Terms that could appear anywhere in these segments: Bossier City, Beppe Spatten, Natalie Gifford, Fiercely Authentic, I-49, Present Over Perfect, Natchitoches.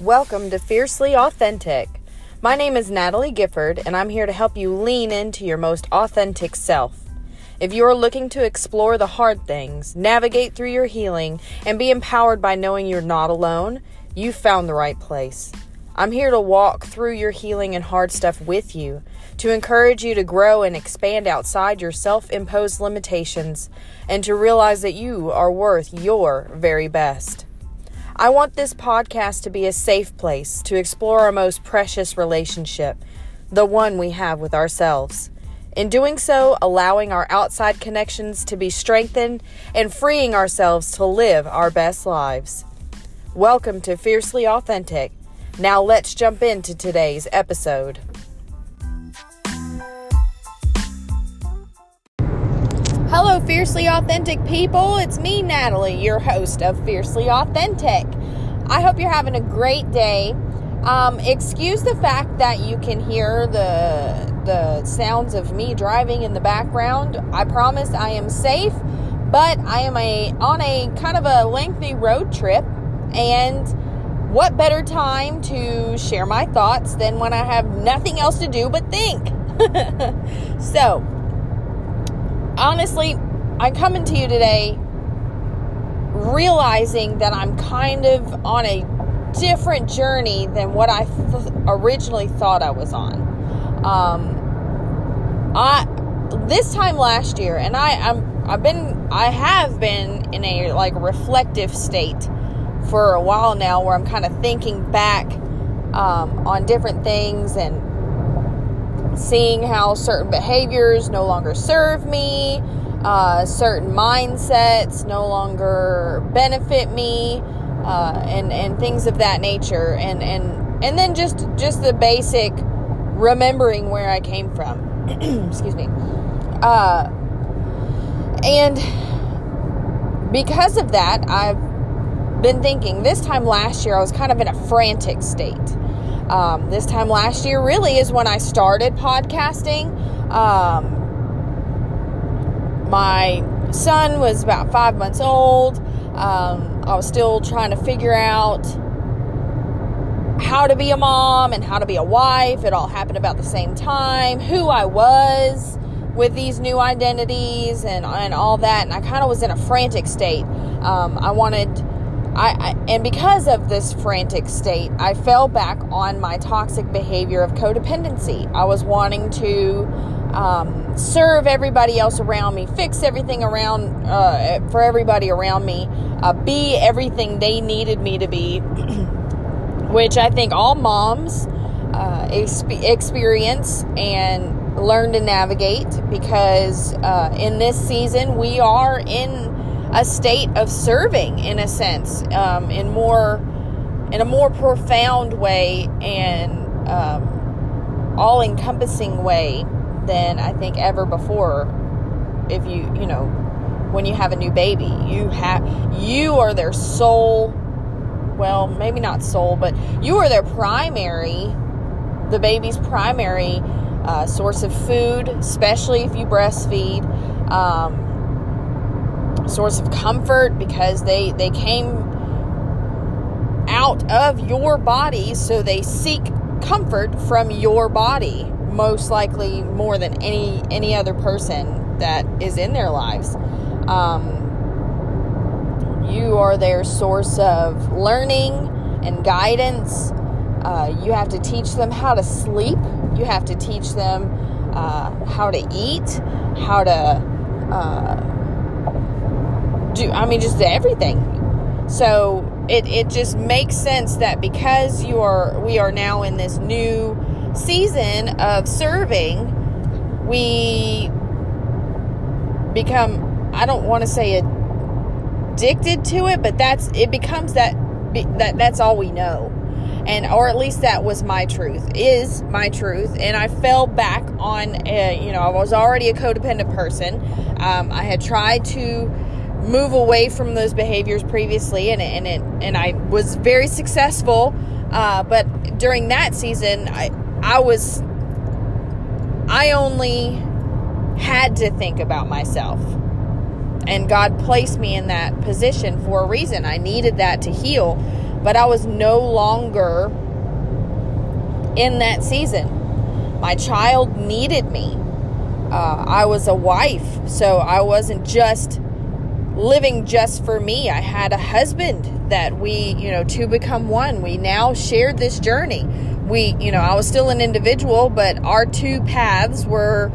Welcome to Fiercely Authentic. My name is Natalie Gifford, and I'm here to help you lean into your most authentic self. If you are looking to explore the hard things, navigate through your healing, and be empowered by knowing you're not alone, you've found the right place. I'm here to walk through your healing and hard stuff with you, to encourage you to grow and expand outside your self-imposed limitations, and to realize that you are worth your very best. I want this podcast to be a safe place to explore our most precious relationship, the one we have with ourselves. In doing so, allowing our outside connections to be strengthened and freeing ourselves to live our best lives. Welcome to Fiercely Authentic. Now let's jump into today's episode. Hello, Fiercely Authentic people. It's me, Natalie, your host of Fiercely Authentic. I hope you're having a great day. Excuse the fact that you can hear the sounds of me driving in the background. I promise I am safe, but I am on a kind of a lengthy road trip, and what better time to share my thoughts than when I have nothing else to do but think. So, honestly, I'm coming to you today realizing that I'm kind of on a different journey than what I originally thought I was on. This time last year, and I have been in a like reflective state for a while now, where I'm kind of thinking back on different things and seeing how certain behaviors no longer serve me, certain mindsets no longer benefit me, and things of that nature. And then just the basic remembering where I came from. Excuse me. And because of that, I've been thinking this time last year, I was kind of in a frantic state. This time last year really is when I started podcasting. My son was about 5 months old. I was still trying to figure out how to be a mom and how to be a wife. It all happened about the same time, who I was with these new identities and all that. And I kind of was in a frantic state. And because of this frantic state, I fell back on my toxic behavior of codependency. I was wanting to serve everybody else around me, fix everything around for everybody around me, be everything they needed me to be, which I think all moms experience and learn to navigate, because in this season we are in a state of serving, in a sense, in a more profound way and all-encompassing way than I think ever before. If you know, when you have a new baby, you are their sole. Well, maybe not sole, but you are their primary, the baby's primary source of food, especially if you breastfeed. Source of comfort, because they came out of your body, so they seek comfort from your body, most likely more than any other person that is in their lives. You are their source of learning and guidance. You have to teach them how to sleep. You have to teach them how to eat, how to just everything. So it just makes sense that because we are now in this new season of serving, we become, I don't want to say addicted to it, but that's all we know. Or at least that was my truth. And I fell back on, I was already a codependent person. I had tried to move away from those behaviors previously, and I was very successful. But during that season, I only had to think about myself, and God placed me in that position for a reason. I needed that to heal, but I was no longer in that season. My child needed me. I was a wife, so I wasn't just living just for me. I had a husband that we, two become one. We now shared this journey. I was still an individual, but our two paths were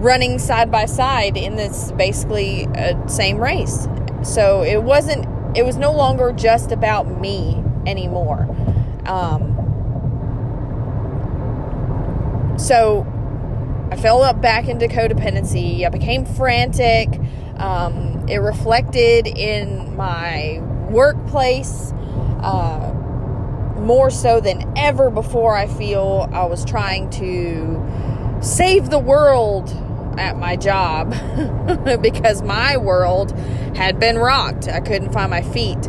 running side by side in this basically same race. So it was no longer just about me anymore. So I fell up back into codependency. I became frantic. It reflected in my workplace, more so than ever before. I feel I was trying to save the world at my job because my world had been rocked. I couldn't find my feet.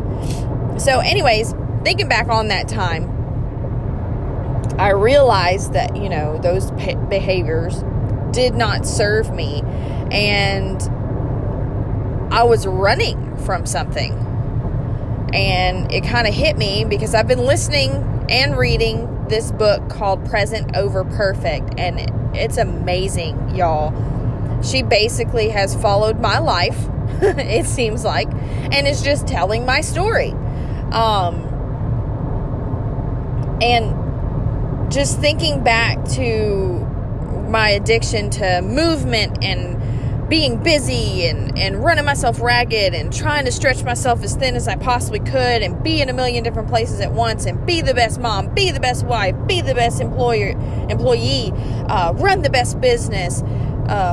So anyways, thinking back on that time, I realized that, those behaviors did not serve me, and I was running from something. And it kind of hit me because I've been listening and reading this book called Present Over Perfect, and it's amazing, y'all. She basically has followed my life, it seems like, and is just telling my story. And just thinking back to my addiction to movement and being busy and running myself ragged and trying to stretch myself as thin as I possibly could and be in a million different places at once and be the best mom, be the best wife, be the best employee, run the best business,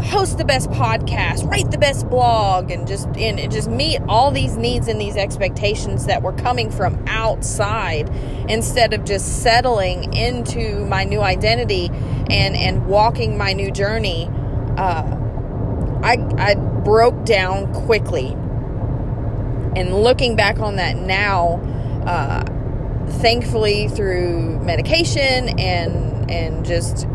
host the best podcast, write the best blog, and just meet all these needs and these expectations that were coming from outside, instead of just settling into my new identity and walking my new journey. I broke down quickly, and looking back on that now, thankfully through medication and just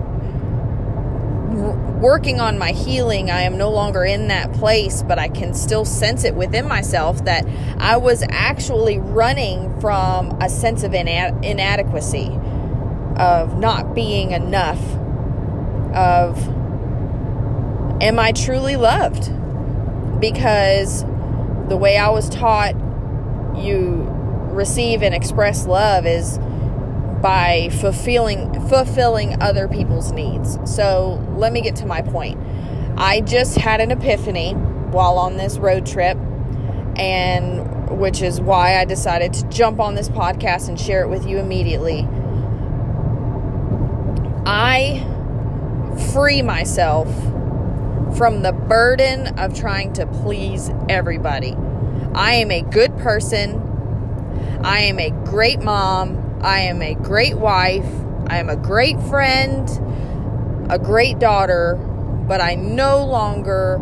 working on my healing, I am no longer in that place, but I can still sense it within myself that I was actually running from a sense of inadequacy, of not being enough, of am I truly loved? Because the way I was taught you receive and express love is by fulfilling other people's needs. So let me get to my point. I just had an epiphany while on this road trip, and which is why I decided to jump on this podcast and share it with you immediately. I free myself from the burden of trying to please everybody. I am a good person. I am a great mom. I am a great wife. I am a great friend, a great daughter, but I no longer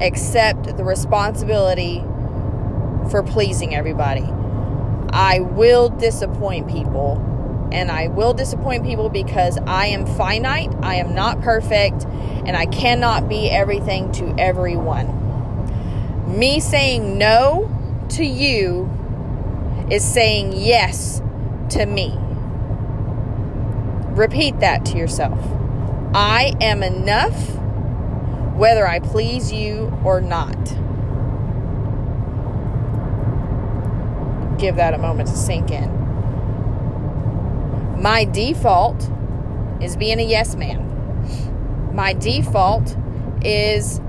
accept the responsibility for pleasing everybody. I will disappoint people. And I will disappoint people because I am finite, I am not perfect, and I cannot be everything to everyone. Me saying no to you is saying yes to me. Repeat that to yourself. I am enough whether I please you or not. Give that a moment to sink in. My default is being a yes man. My default is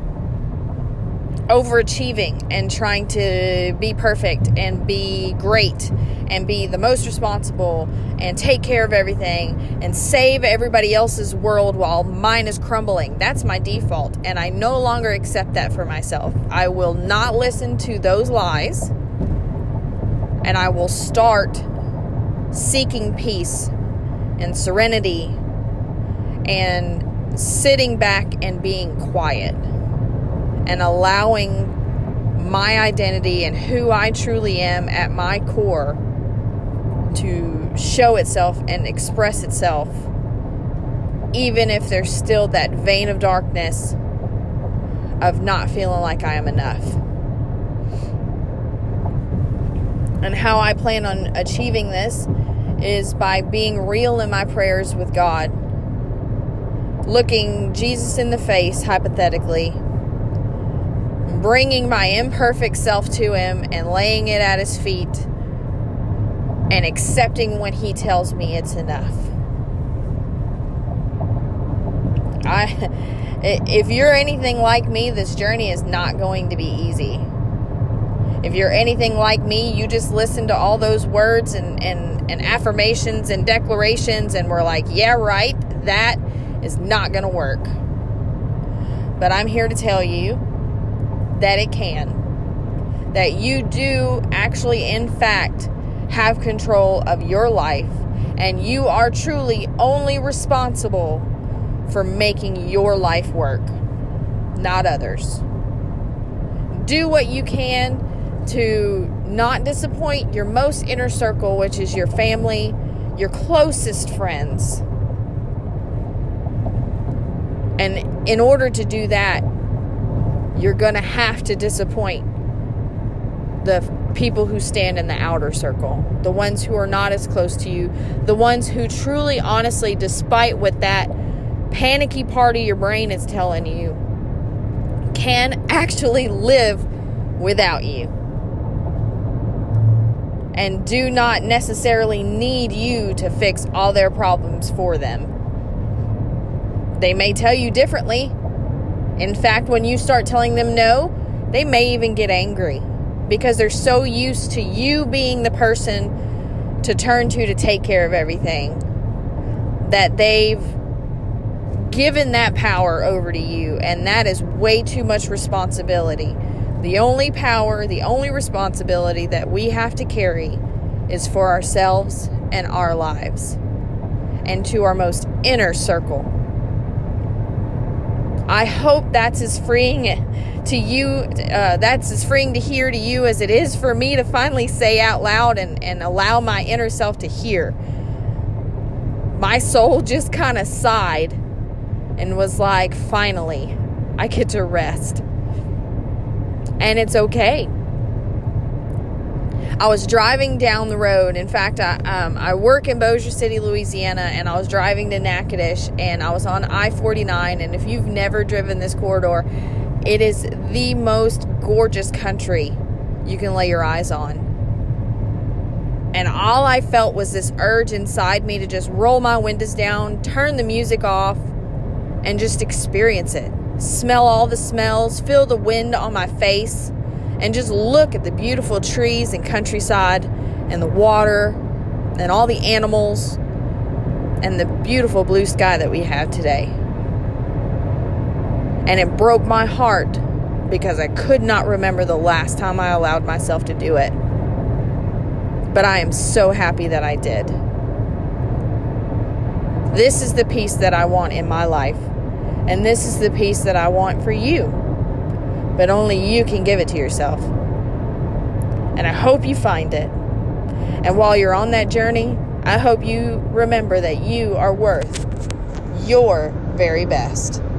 overachieving and trying to be perfect and be great and be the most responsible and take care of everything and save everybody else's world while mine is crumbling. That's my default, and I no longer accept that for myself. I will not listen to those lies, and I will start seeking peace and serenity and sitting back and being quiet and allowing my identity and who I truly am at my core to show itself and express itself, even if there's still that vein of darkness of not feeling like I am enough. And how I plan on achieving this is by being real in my prayers with God, looking Jesus in the face, hypothetically, bringing my imperfect self to him and laying it at his feet and accepting when he tells me it's enough. If you're anything like me, this journey is not going to be easy. If you're anything like me, you just listen to all those words and affirmations and declarations and we're like, yeah, right, that is not going to work. But I'm here to tell you that it can. That you do actually, in fact, have control of your life. And you are truly only responsible for making your life work, not others. Do what you can to not disappoint your most inner circle, which is your family, your closest friends. And in order to do that, you're going to have to disappoint the people who stand in the outer circle, the ones who are not as close to you, the ones who truly, honestly, despite what that panicky part of your brain is telling you, can actually live without you. And do not necessarily need you to fix all their problems for them. They may tell you differently. In fact, when you start telling them no, they may even get angry. Because they're so used to you being the person to turn to take care of everything, that they've given that power over to you. And that is way too much responsibility. The only power, the only responsibility that we have to carry is for ourselves and our lives and to our most inner circle. I hope that's as freeing to you, that's as freeing to hear to you as it is for me to finally say out loud and allow my inner self to hear. My soul just kind of sighed and was like, finally, I get to rest. And it's okay. I was driving down the road. In fact, I work in Bossier City, Louisiana, and I was driving to Natchitoches, and I was on I-49. And if you've never driven this corridor, it is the most gorgeous country you can lay your eyes on. And all I felt was this urge inside me to just roll my windows down, turn the music off, and just experience it. Smell all the smells, feel the wind on my face, and just look at the beautiful trees and countryside and the water and all the animals and the beautiful blue sky that we have today. And it broke my heart because I could not remember the last time I allowed myself to do it. But I am so happy that I did. This is the peace that I want in my life. And this is the peace that I want for you. But only you can give it to yourself. And I hope you find it. And while you're on that journey, I hope you remember that you are worth your very best.